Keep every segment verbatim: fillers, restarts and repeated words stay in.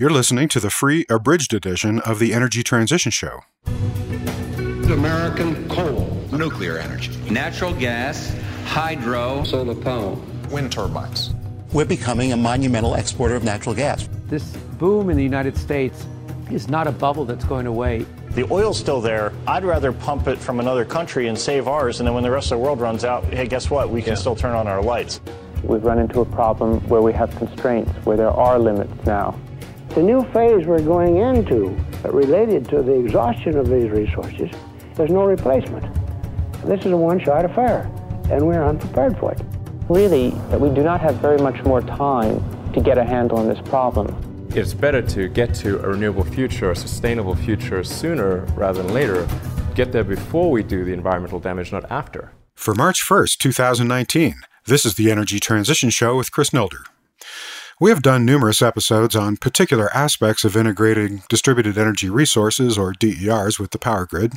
You're listening to the free abridged edition of the Energy Transition Show. American coal, nuclear energy, natural gas, hydro, solar power, wind turbines. We're becoming a monumental exporter of natural gas. This boom in the United States is not a bubble that's going away. The oil's still there. I'd rather pump it from another country and save ours, and then when the rest of the world runs out, hey, guess what? We can yeah. still turn on our lights. We've run into a problem where we have constraints, where there are limits now. The new phase we're going into, related to the exhaustion of these resources, there's no replacement. This is a one-shot affair, and we're unprepared for it. Really, we do not have very much more time to get a handle on this problem. It's better to get to a renewable future, a sustainable future sooner rather than later. Get there before we do the environmental damage, not after. For March first, twenty nineteen, this is the Energy Transition Show with Chris Nelder. We have done numerous episodes on particular aspects of integrating distributed energy resources, or D E Rs, with the power grid,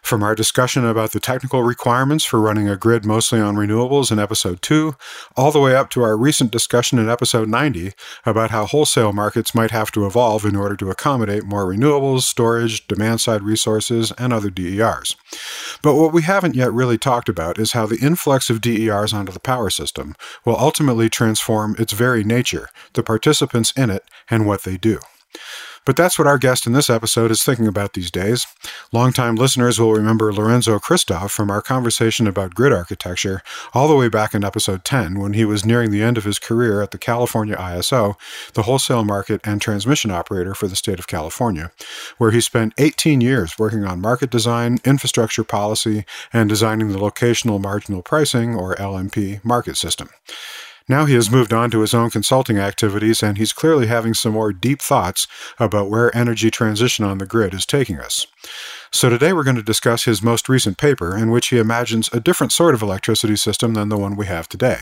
from our discussion about the technical requirements for running a grid mostly on renewables in Episode two, all the way up to our recent discussion in Episode ninety about how wholesale markets might have to evolve in order to accommodate more renewables, storage, demand-side resources, and other D E Rs. But what we haven't yet really talked about is how the influx of D E Rs onto the power system will ultimately transform its very nature, the participants in it, and what they do. But that's what our guest in this episode is thinking about these days. Longtime listeners will remember Lorenzo Christoff from our conversation about grid architecture all the way back in Episode ten, when he was nearing the end of his career at the California I S O, the wholesale market and transmission operator for the state of California, where he spent eighteen years working on market design, infrastructure policy, and designing the Locational Marginal Pricing, or L M P, market system. Now he has moved on to his own consulting activities, and he's clearly having some more deep thoughts about where energy transition on the grid is taking us. So today we're going to discuss his most recent paper, in which he imagines a different sort of electricity system than the one we have today,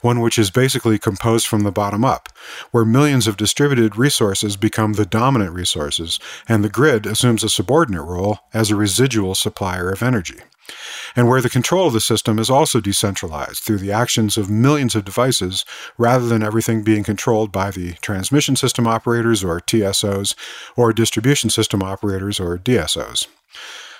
one which is basically composed from the bottom up, where millions of distributed resources become the dominant resources, and the grid assumes a subordinate role as a residual supplier of energy, and where the control of the system is also decentralized through the actions of millions of devices rather than everything being controlled by the transmission system operators, or T S Os, or distribution system operators, or D S Os.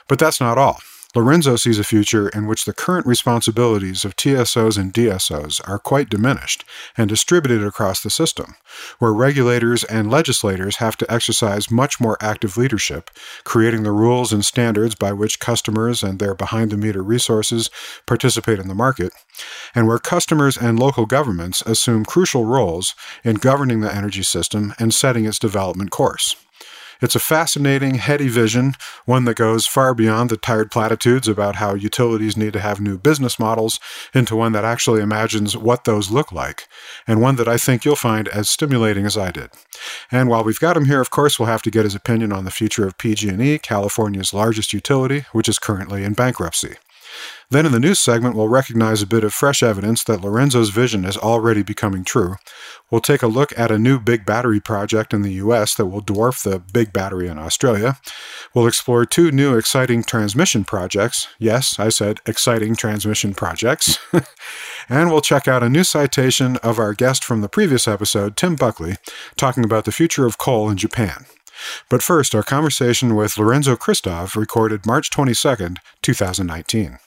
But that's not all. Lorenzo sees a future in which the current responsibilities of T S Os and D S Os are quite diminished and distributed across the system, where regulators and legislators have to exercise much more active leadership, creating the rules and standards by which customers and their behind-the-meter resources participate in the market, and where customers and local governments assume crucial roles in governing the energy system and setting its development course. It's a fascinating, heady vision, one that goes far beyond the tired platitudes about how utilities need to have new business models into one that actually imagines what those look like, and one that I think you'll find as stimulating as I did. And while we've got him here, of course, we'll have to get his opinion on the future of P G and E, California's largest utility, which is currently in bankruptcy. Then in the news segment, we'll recognize a bit of fresh evidence that Lorenzo's vision is already becoming true. We'll take a look at a new big battery project in the U S that will dwarf the big battery in Australia. We'll explore two new exciting transmission projects. Yes, I said exciting transmission projects. And we'll check out a new citation of our guest from the previous episode, Tim Buckley, talking about the future of coal in Japan. But first, our conversation with Lorenzo Kristov, recorded March twenty-second, twenty nineteen.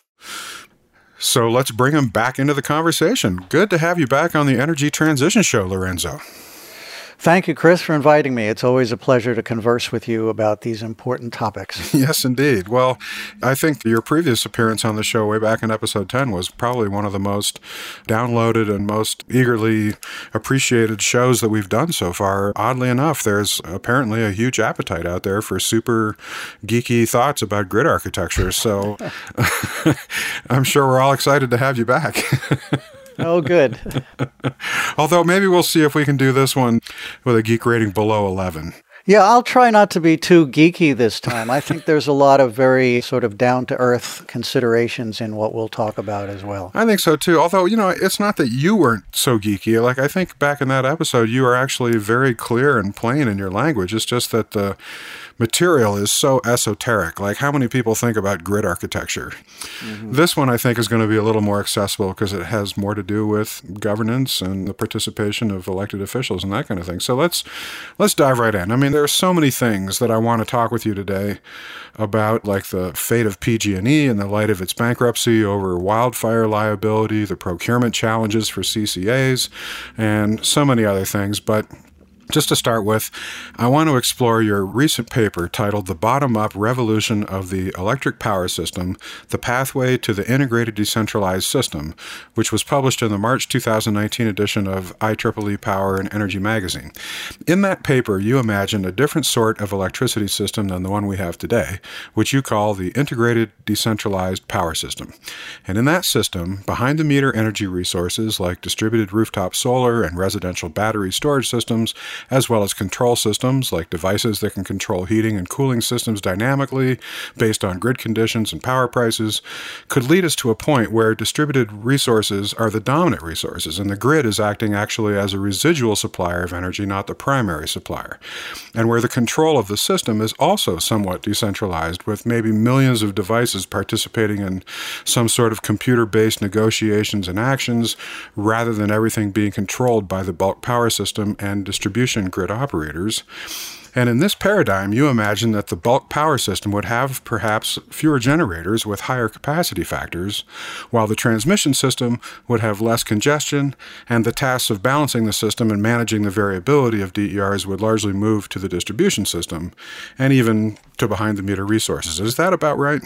So let's bring him back into the conversation. Good to have you back on the Energy Transition Show, Lorenzo. Thank you, Chris, for inviting me. It's always a pleasure to converse with you about these important topics. Yes, indeed. Well, I think your previous appearance on the show way back in Episode ten was probably one of the most downloaded and most eagerly appreciated shows that we've done so far. Oddly enough, there's apparently a huge appetite out there for super geeky thoughts about grid architecture. So I'm sure we're all excited to have you back. Oh, good. Although maybe we'll see if we can do this one with a geek rating below eleven. Yeah, I'll try not to be too geeky this time. I think there's a lot of very sort of down-to-earth considerations in what we'll talk about as well. I think so, too. Although, you know, it's not that you weren't so geeky. Like, I think back in that episode, you were actually very clear and plain in your language. It's just that the material is so esoteric. Like, how many people think about grid architecture? Mm-hmm. This one, I think, is going to be a little more accessible because it has more to do with governance and the participation of elected officials and that kind of thing. So let's let's dive right in. I mean, there are so many things that I want to talk with you today about, like the fate of P G and E in the light of its bankruptcy over wildfire liability, the procurement challenges for C C As, and so many other things. But just to start with, I want to explore your recent paper titled The Bottom-Up Revolution of the Electric Power System, The Pathway to the Integrated Decentralized System, which was published in the March two thousand nineteen edition of I triple E Power and Energy Magazine. In that paper, you imagined a different sort of electricity system than the one we have today, which you call the Integrated Decentralized Power System. And in that system, behind-the-meter energy resources like distributed rooftop solar and residential battery storage systems, as well as control systems like devices that can control heating and cooling systems dynamically based on grid conditions and power prices, could lead us to a point where distributed resources are the dominant resources and the grid is acting actually as a residual supplier of energy, not the primary supplier, and where the control of the system is also somewhat decentralized, with maybe millions of devices participating in some sort of computer-based negotiations and actions rather than everything being controlled by the bulk power system and distribution grid operators. And in this paradigm, you imagine that the bulk power system would have perhaps fewer generators with higher capacity factors, while the transmission system would have less congestion, and the tasks of balancing the system and managing the variability of D E Rs would largely move to the distribution system, and even to behind-the-meter resources. Is that about right?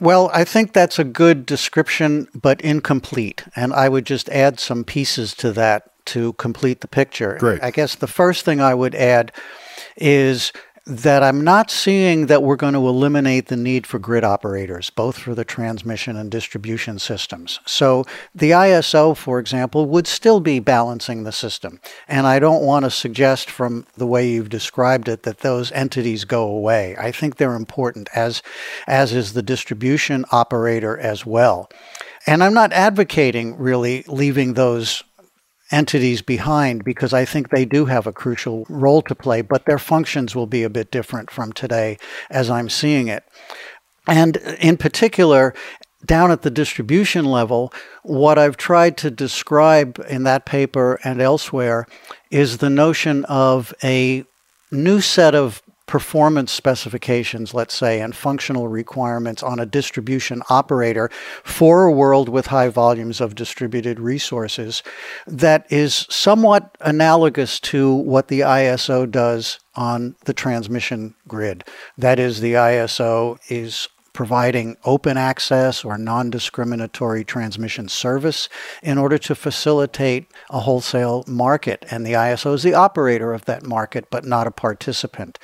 Well, I think that's a good description, but incomplete. And I would just add some pieces to that to complete the picture. Great. I guess the first thing I would add is that I'm not seeing that we're going to eliminate the need for grid operators, both for the transmission and distribution systems. So the I S O, for example, would still be balancing the system. And I don't want to suggest from the way you've described it that those entities go away. I think they're important, as, as is the distribution operator as well. And I'm not advocating really leaving those entities behind, because I think they do have a crucial role to play, but their functions will be a bit different from today as I'm seeing it. And in particular, down at the distribution level, what I've tried to describe in that paper and elsewhere is the notion of a new set of performance specifications, let's say, and functional requirements on a distribution operator for a world with high volumes of distributed resources that is somewhat analogous to what the I S O does on the transmission grid. That is, the I S O is providing open access or non-discriminatory transmission service in order to facilitate a wholesale market. And the I S O is the operator of that market, but not a participant.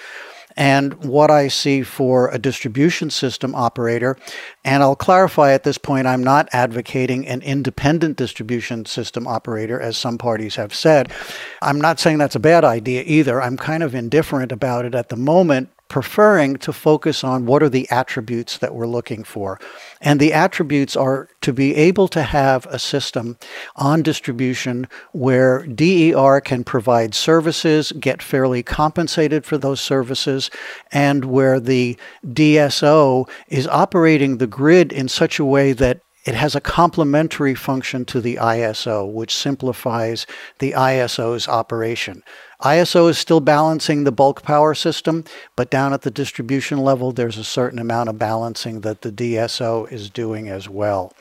And what I see for a distribution system operator, and I'll clarify at this point, I'm not advocating an independent distribution system operator, as some parties have said. I'm not saying that's a bad idea either. I'm kind of indifferent about it at the moment, preferring to focus on what are the attributes that we're looking for. And the attributes are to be able to have a system on distribution where D E R can provide services, get fairly compensated for those services, and where the D S O is operating the grid in such a way that it has a complementary function to the I S O, which simplifies the I S O's operation. I S O is still balancing the bulk power system, but down at the distribution level, there's a certain amount of balancing that the D S O is doing as well.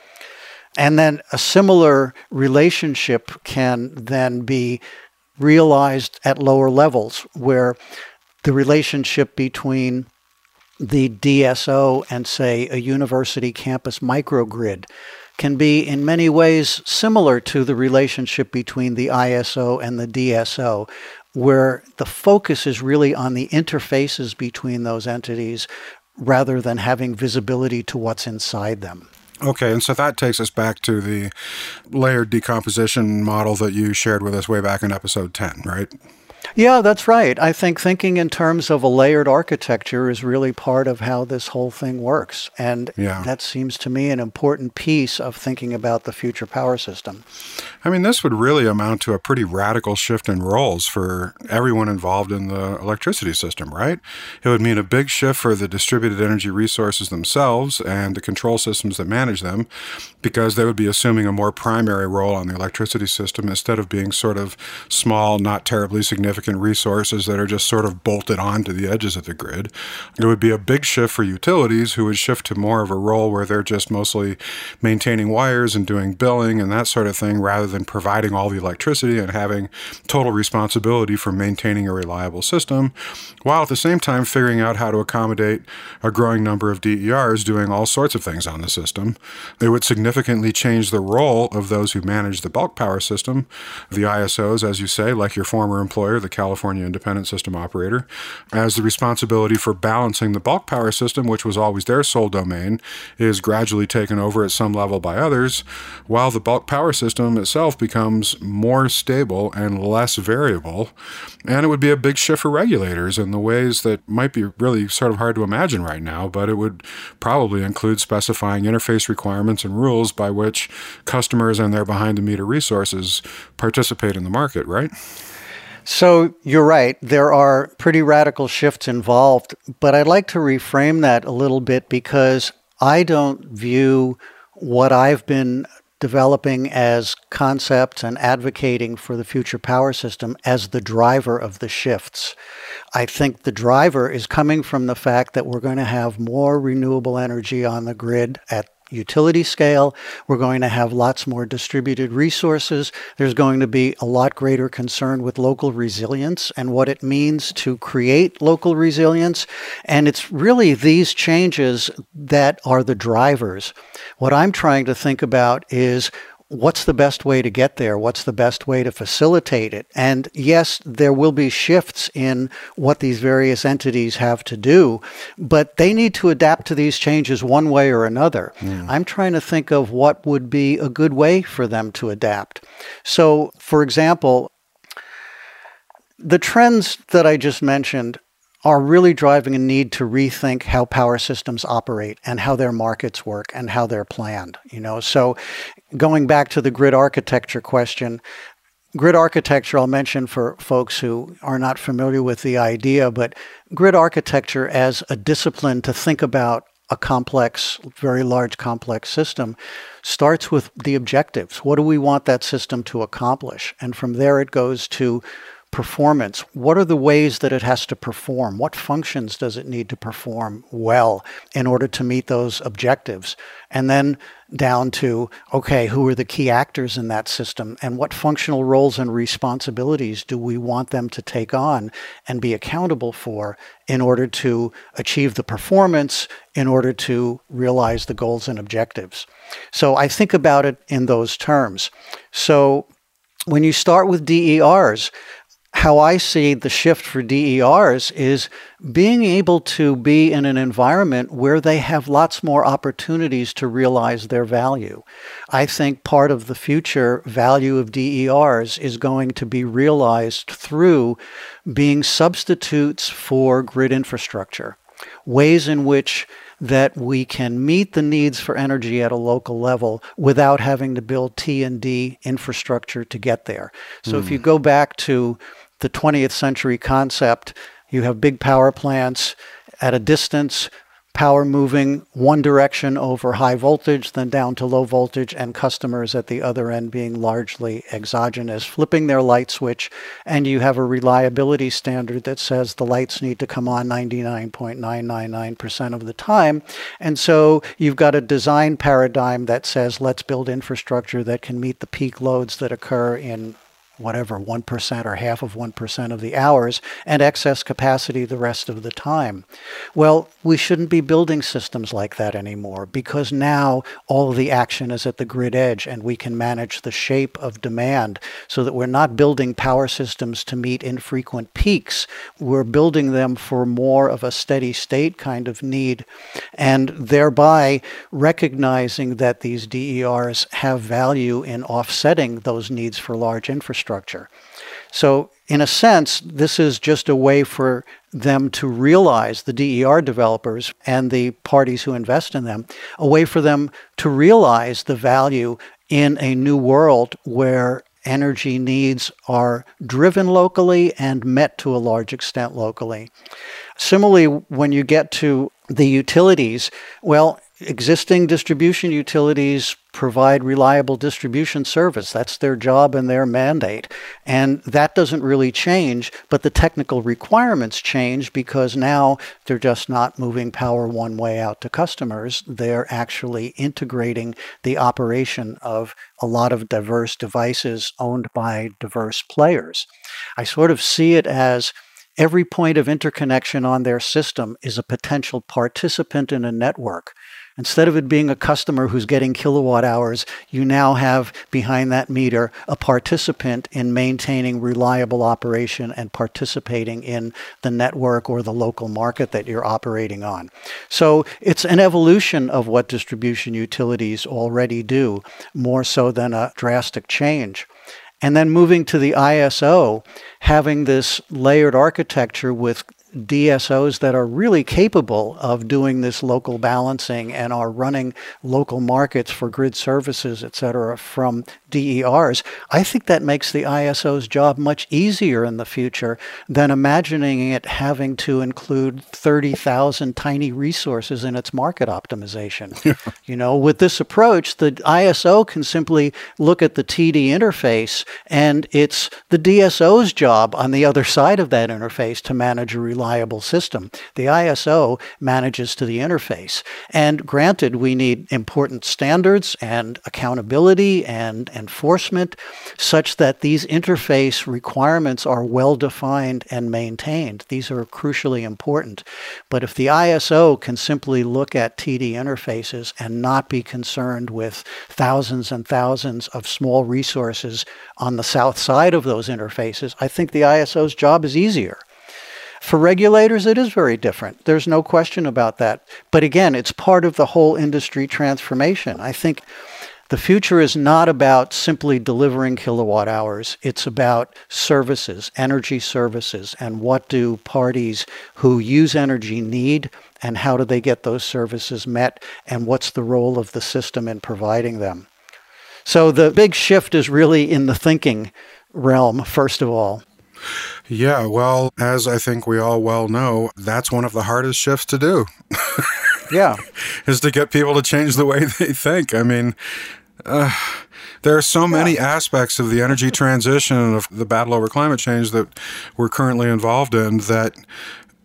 And then a similar relationship can then be realized at lower levels, where the relationship between the D S O and, say, a university campus microgrid can be in many ways similar to the relationship between the I S O and the D S O, where the focus is really on the interfaces between those entities rather than having visibility to what's inside them. Okay, and so that takes us back to the layered decomposition model that you shared with us way back in episode ten, right? Yeah, that's right. I think thinking in terms of a layered architecture is really part of how this whole thing works. And yeah. that seems to me an important piece of thinking about the future power system. I mean, this would really amount to a pretty radical shift in roles for everyone involved in the electricity system, right? It would mean a big shift for the distributed energy resources themselves and the control systems that manage them, because they would be assuming a more primary role on the electricity system instead of being sort of small, not terribly significant resources that are just sort of bolted onto the edges of the grid. It would be a big shift for utilities, who would shift to more of a role where they're just mostly maintaining wires and doing billing and that sort of thing, rather than providing all the electricity and having total responsibility for maintaining a reliable system, while at the same time figuring out how to accommodate a growing number of D E Rs doing all sorts of things on the system. It would significantly change the role of those who manage the bulk power system, the I S Os, as you say, like your former employer, the California Independent System Operator, as the responsibility for balancing the bulk power system, which was always their sole domain, is gradually taken over at some level by others, while the bulk power system itself becomes more stable and less variable. And it would be a big shift for regulators in the ways that might be really sort of hard to imagine right now, but it would probably include specifying interface requirements and rules by which customers and their behind-the-meter resources participate in the market, right? So you're right. There are pretty radical shifts involved, but I'd like to reframe that a little bit, because I don't view what I've been developing as concepts and advocating for the future power system as the driver of the shifts. I think the driver is coming from the fact that we're going to have more renewable energy on the grid at utility scale. We're going to have lots more distributed resources. There's going to be a lot greater concern with local resilience and what it means to create local resilience. And it's really these changes that are the drivers. What I'm trying to think about is, what's the best way to get there? What's the best way to facilitate it? And yes, there will be shifts in what these various entities have to do, but they need to adapt to these changes one way or another. Mm. I'm trying to think of what would be a good way for them to adapt. So, for example, the trends that I just mentioned are really driving a need to rethink how power systems operate and how their markets work and how they're planned. You know, so going back to the grid architecture question, grid architecture, I'll mention for folks who are not familiar with the idea, but grid architecture as a discipline to think about a complex, very large complex system starts with the objectives. What do we want that system to accomplish? And from there it goes to performance. What are the ways that it has to perform? What functions does it need to perform well in order to meet those objectives? And then down to, okay, who are the key actors in that system, and what functional roles and responsibilities do we want them to take on and be accountable for in order to achieve the performance, in order to realize the goals and objectives? So I think about it in those terms. So when you start with D E Rs, how I see the shift for D E Rs is being able to be in an environment where they have lots more opportunities to realize their value. I think part of the future value of D E Rs is going to be realized through being substitutes for grid infrastructure, ways in which that we can meet the needs for energy at a local level without having to build T and D infrastructure to get there. So mm. if you go back to the twentieth century concept, you have big power plants at a distance, power moving one direction over high voltage, then down to low voltage, and customers at the other end being largely exogenous, flipping their light switch, and you have a reliability standard that says the lights need to come on ninety-nine point nine nine nine percent of the time. And so you've got a design paradigm that says, let's build infrastructure that can meet the peak loads that occur in whatever, one percent or half of one percent of the hours, and excess capacity the rest of the time. Well, we shouldn't be building systems like that anymore, because now all the action is at the grid edge and we can manage the shape of demand so that we're not building power systems to meet infrequent peaks. We're building them for more of a steady state kind of need, and thereby recognizing that these D E Rs have value in offsetting those needs for large infrastructure. So in a sense, this is just a way for them to realize, the D E R developers and the parties who invest in them, a way for them to realize the value in a new world where energy needs are driven locally and met to a large extent locally. Similarly, when you get to the utilities, well, existing distribution utilities provide reliable distribution service. That's their job and their mandate. And that doesn't really change, but the technical requirements change because now they're just not moving power one way out to customers. They're actually integrating the operation of a lot of diverse devices owned by diverse players. I sort of see it as every point of interconnection on their system is a potential participant in a network. Instead of it being a customer who's getting kilowatt hours, you now have behind that meter a participant in maintaining reliable operation and participating in the network or the local market that you're operating on. So it's an evolution of what distribution utilities already do, more so than a drastic change. And then moving to the I S O, having this layered architecture with D S Os that are really capable of doing this local balancing and are running local markets for grid services, et cetera, from D E Rs, I think that makes the I S O's job much easier in the future than imagining it having to include thirty thousand tiny resources in its market optimization. You know, with this approach, the I S O can simply look at the T D interface, and it's the D S O's job on the other side of that interface to manage a reliable Reliable system. The I S O manages to the interface. And granted, we need important standards and accountability and enforcement such that these interface requirements are well defined and maintained. These are crucially important. But if the I S O can simply look at T D interfaces and not be concerned with thousands and thousands of small resources on the south side of those interfaces, I think the I S O's job is easier. For regulators, it is very different. There's no question about that. But again, it's part of the whole industry transformation. I think the future is not about simply delivering kilowatt hours. It's about services, energy services, and what do parties who use energy need, and how do they get those services met, and what's the role of the system in providing them. So the big shift is really in the thinking realm, first of all. Yeah, well, as I think we all well know, that's one of the hardest shifts to do. Yeah. Is to get people to change the way they think. I mean, uh, there are so many yeah. aspects of the energy transition and of the battle over climate change that we're currently involved in that,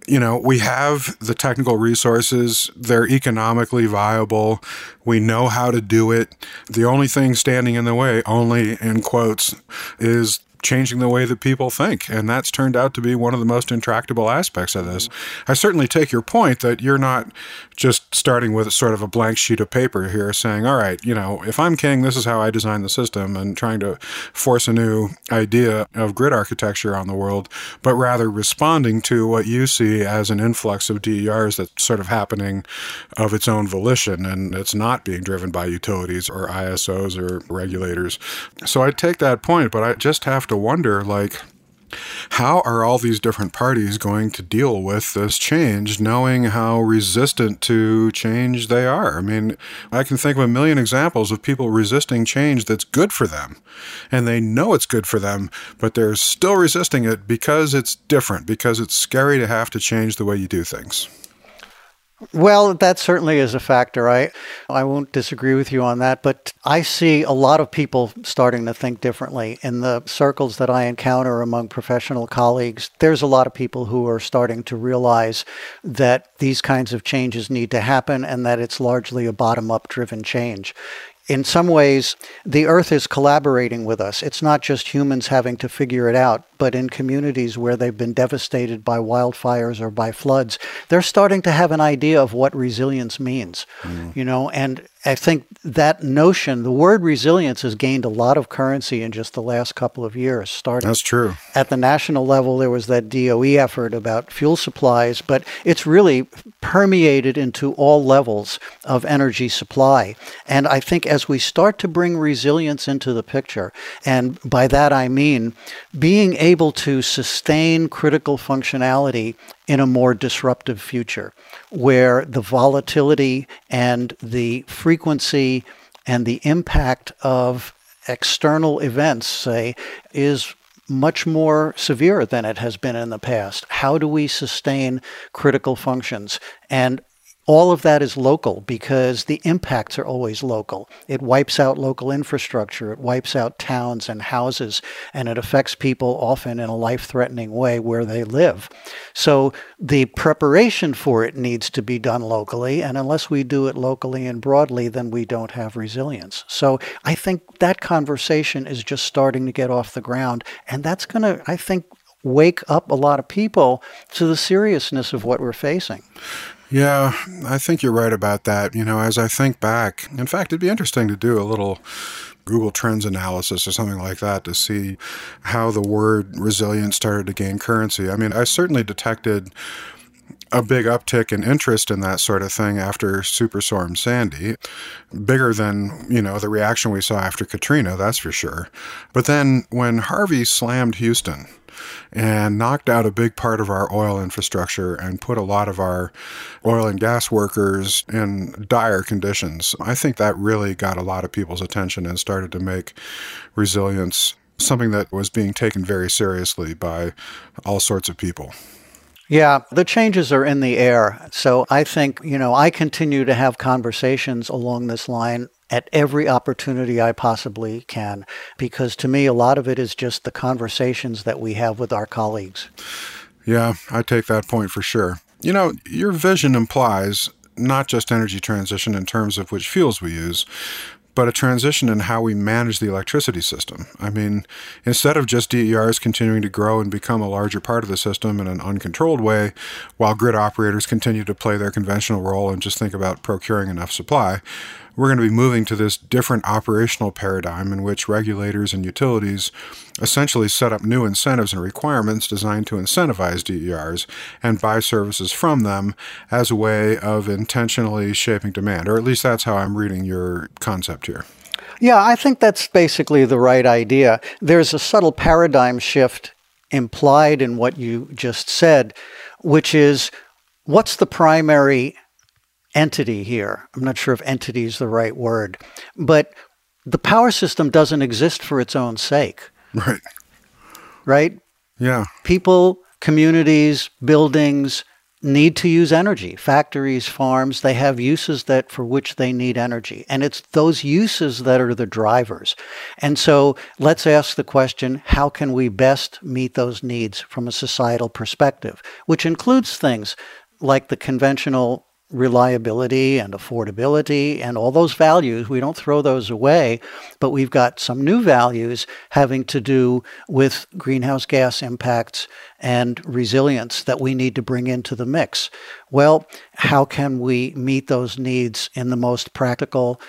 you know, we have the technical resources. They're economically viable. We know how to do it. The only thing standing in the way, only in quotes, is changing the way that people think. And that's turned out to be one of the most intractable aspects of this. I certainly take your point that you're not just starting with sort of a blank sheet of paper here saying, all right, you know, if I'm king, this is how I design the system, and trying to force a new idea of grid architecture on the world, but rather responding to what you see as an influx of D E Rs that's sort of happening of its own volition, and it's not being driven by utilities or I S Os or regulators. So I take that point, but I just have to to wonder, like, how are all these different parties going to deal with this change, knowing how resistant to change they are? I mean, I can think of a million examples of people resisting change that's good for them, and they know it's good for them, but they're still resisting it because it's different, because it's scary to have to change the way you do things. Well, that certainly is a factor. I, I won't disagree with you on that, but I see a lot of people starting to think differently. In the circles that I encounter among professional colleagues, there's a lot of people who are starting to realize that these kinds of changes need to happen and that it's largely a bottom-up driven change. In some ways, the Earth is collaborating with us. It's not just humans having to figure it out, but in communities where they've been devastated by wildfires or by floods, they're starting to have an idea of what resilience means, mm. you know, and I think that notion, the word resilience, has gained a lot of currency in just the last couple of years. Starting That's true. At the national level, there was that D O E effort about fuel supplies, but it's really permeated into all levels of energy supply. And I think as we start to bring resilience into the picture, and by that I mean being able to sustain critical functionality in a more disruptive future, where the volatility and the frequency and the impact of external events, say, is much more severe than it has been in the past. How do we sustain critical functions? And all of that is local because the impacts are always local. It wipes out local infrastructure. It wipes out towns and houses, and it affects people often in a life-threatening way where they live. So the preparation for it needs to be done locally, and unless we do it locally and broadly, then we don't have resilience. So I think that conversation is just starting to get off the ground, and that's going to, I think, wake up a lot of people to the seriousness of what we're facing. Yeah, I think you're right about that. You know, as I think back, in fact, it'd be interesting to do a little Google Trends analysis or something like that to see how the word resilience started to gain currency. I mean, I certainly detected a big uptick in interest in that sort of thing after Superstorm Sandy, bigger than, you know, the reaction we saw after Katrina, that's for sure. But then when Harvey slammed Houston and knocked out a big part of our oil infrastructure and put a lot of our oil and gas workers in dire conditions, I think that really got a lot of people's attention and started to make resilience something that was being taken very seriously by all sorts of people. Yeah, the changes are in the air. So I think, you know, I continue to have conversations along this line at every opportunity I possibly can, because to me, a lot of it is just the conversations that we have with our colleagues. Yeah, I take that point for sure. You know, your vision implies not just energy transition in terms of which fuels we use, but a transition in how we manage the electricity system. I mean, instead of just D E Rs continuing to grow and become a larger part of the system in an uncontrolled way, while grid operators continue to play their conventional role and just think about procuring enough supply, we're going to be moving to this different operational paradigm in which regulators and utilities essentially set up new incentives and requirements designed to incentivize D E Rs and buy services from them as a way of intentionally shaping demand, or at least that's how I'm reading your concept here. Yeah, I think that's basically the right idea. There's a subtle paradigm shift implied in what you just said, which is, what's the primary entity here? I'm not sure if entity is the right word, but the power system doesn't exist for its own sake. Right. Right? Yeah. People, communities, buildings need to use energy. Factories, farms, they have uses that for which they need energy. And it's those uses that are the drivers. And so let's ask the question, how can we best meet those needs from a societal perspective, which includes things like the conventional reliability and affordability and all those values. We don't throw those away, but we've got some new values having to do with greenhouse gas impacts and resilience that we need to bring into the mix. Well, how can we meet those needs in the most practical,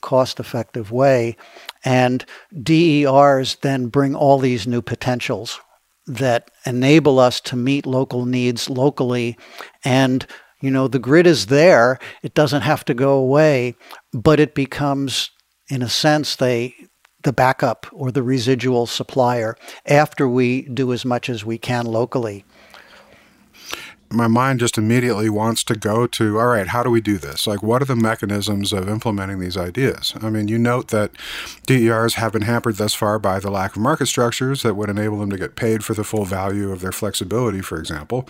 cost-effective way? And D E Rs then bring all these new potentials that enable us to meet local needs locally. And you know, the grid is there. It doesn't have to go away, but it becomes, in a sense, they, the backup or the residual supplier after we do as much as we can locally. My mind just immediately wants to go to, all right, how do we do this? Like, what are the mechanisms of implementing these ideas? I mean, you note that D E Rs have been hampered thus far by the lack of market structures that would enable them to get paid for the full value of their flexibility, for example,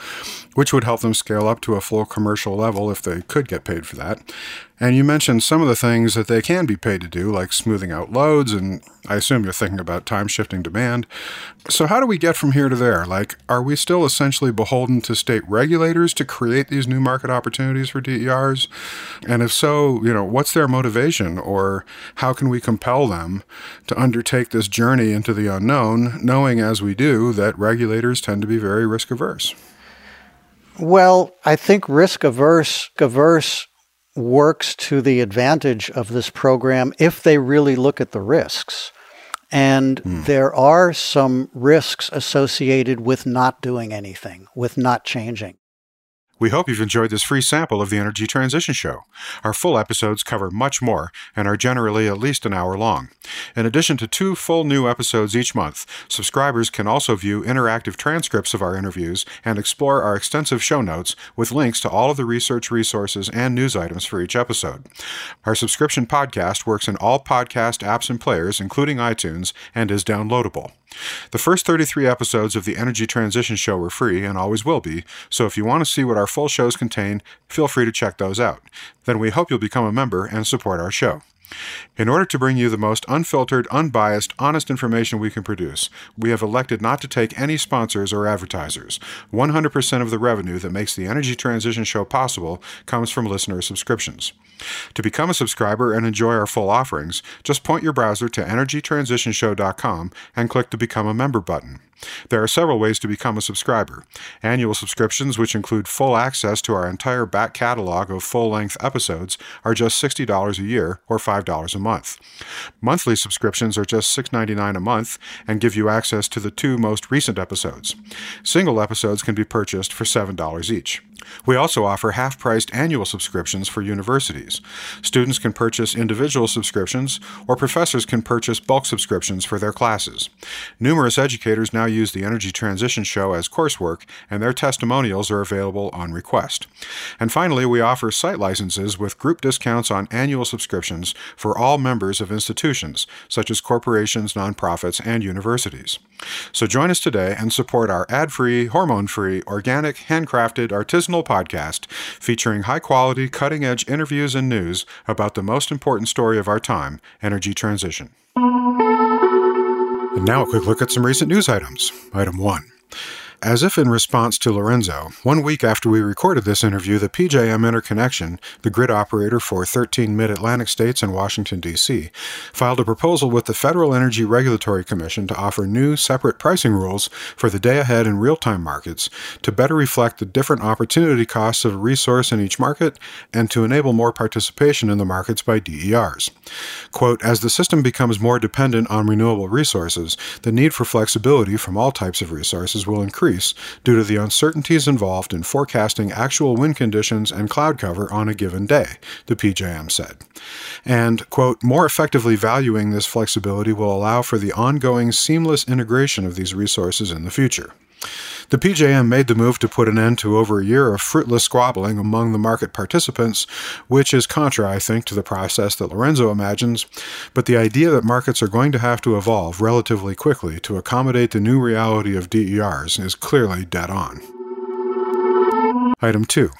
which would help them scale up to a full commercial level if they could get paid for that. And you mentioned some of the things that they can be paid to do, like smoothing out loads, and I assume you're thinking about time-shifting demand. So how do we get from here to there? Like, are we still essentially beholden to state regulators to create these new market opportunities for D E Rs? And if so, you know, what's their motivation, or how can we compel them to undertake this journey into the unknown, knowing as we do that regulators tend to be very risk-averse? Well, I think risk-averse, averse works to the advantage of this program if they really look at the risks. And mm. there are some risks associated with not doing anything, with not changing. We hope you've enjoyed this free sample of the Energy Transition Show. Our full episodes cover much more and are generally at least an hour long. In addition to two full new episodes each month, subscribers can also view interactive transcripts of our interviews and explore our extensive show notes with links to all of the research resources and news items for each episode. Our subscription podcast works in all podcast apps and players, including iTunes, and is downloadable. The first thirty-three episodes of the Energy Transition Show were free and always will be, so if you want to see what our full shows contain, feel free to check those out. Then we hope you'll become a member and support our show. In order to bring you the most unfiltered, unbiased, honest information we can produce, we have elected not to take any sponsors or advertisers. one hundred percent of the revenue that makes the Energy Transition Show possible comes from listener subscriptions. To become a subscriber and enjoy our full offerings, just point your browser to energy transition show dot com and click the Become a Member button. There are several ways to become a subscriber. Annual subscriptions, which include full access to our entire back catalog of full-length episodes, are just sixty dollars a year or five dollars a month. Monthly subscriptions are just six dollars and ninety-nine cents a month and give you access to the two most recent episodes. Single episodes can be purchased for seven dollars each. We also offer half-priced annual subscriptions for universities. Students can purchase individual subscriptions, or professors can purchase bulk subscriptions for their classes. Numerous educators now use the Energy Transition Show as coursework, and their testimonials are available on request. And finally, we offer site licenses with group discounts on annual subscriptions for all members of institutions, such as corporations, nonprofits, and universities. So join us today and support our ad-free, hormone-free, organic, handcrafted, artisanal podcast featuring high-quality, cutting-edge interviews and news about the most important story of our time, energy transition. And now a quick look at some recent news items. Item one. As if in response to Lorenzo, one week after we recorded this interview, the P J M Interconnection, the grid operator for thirteen mid-Atlantic states and Washington, D C, filed a proposal with the Federal Energy Regulatory Commission to offer new, separate pricing rules for the day-ahead and real-time markets to better reflect the different opportunity costs of a resource in each market and to enable more participation in the markets by D E Rs. Quote, "As the system becomes more dependent on renewable resources, the need for flexibility from all types of resources will increase due to the uncertainties involved in forecasting actual wind conditions and cloud cover on a given day," the P J M said. And, quote, "More effectively valuing this flexibility will allow for the ongoing seamless integration of these resources in the future." The P J M made the move to put an end to over a year of fruitless squabbling among the market participants, which is contra, I think, to the process that Lorenzo imagines, but the idea that markets are going to have to evolve relatively quickly to accommodate the new reality of D E Rs is clearly dead on. Item two.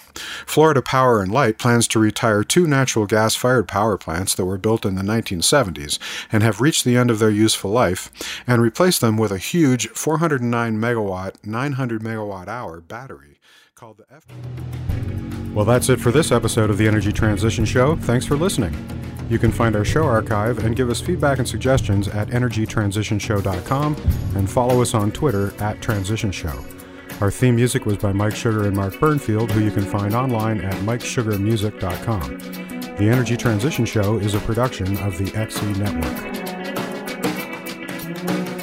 Florida Power and Light plans to retire two natural gas-fired power plants that were built in the nineteen seventies and have reached the end of their useful life and replace them with a huge four hundred nine megawatt, nine hundred megawatt hour battery called the F... Well, that's it for this episode of the Energy Transition Show. Thanks for listening. You can find our show archive and give us feedback and suggestions at energy transition show dot com and follow us on Twitter at Transition Show. Our theme music was by Mike Sugar and Mark Burnfield, who you can find online at mike sugar music dot com. The Energy Transition Show is a production of the X E Network.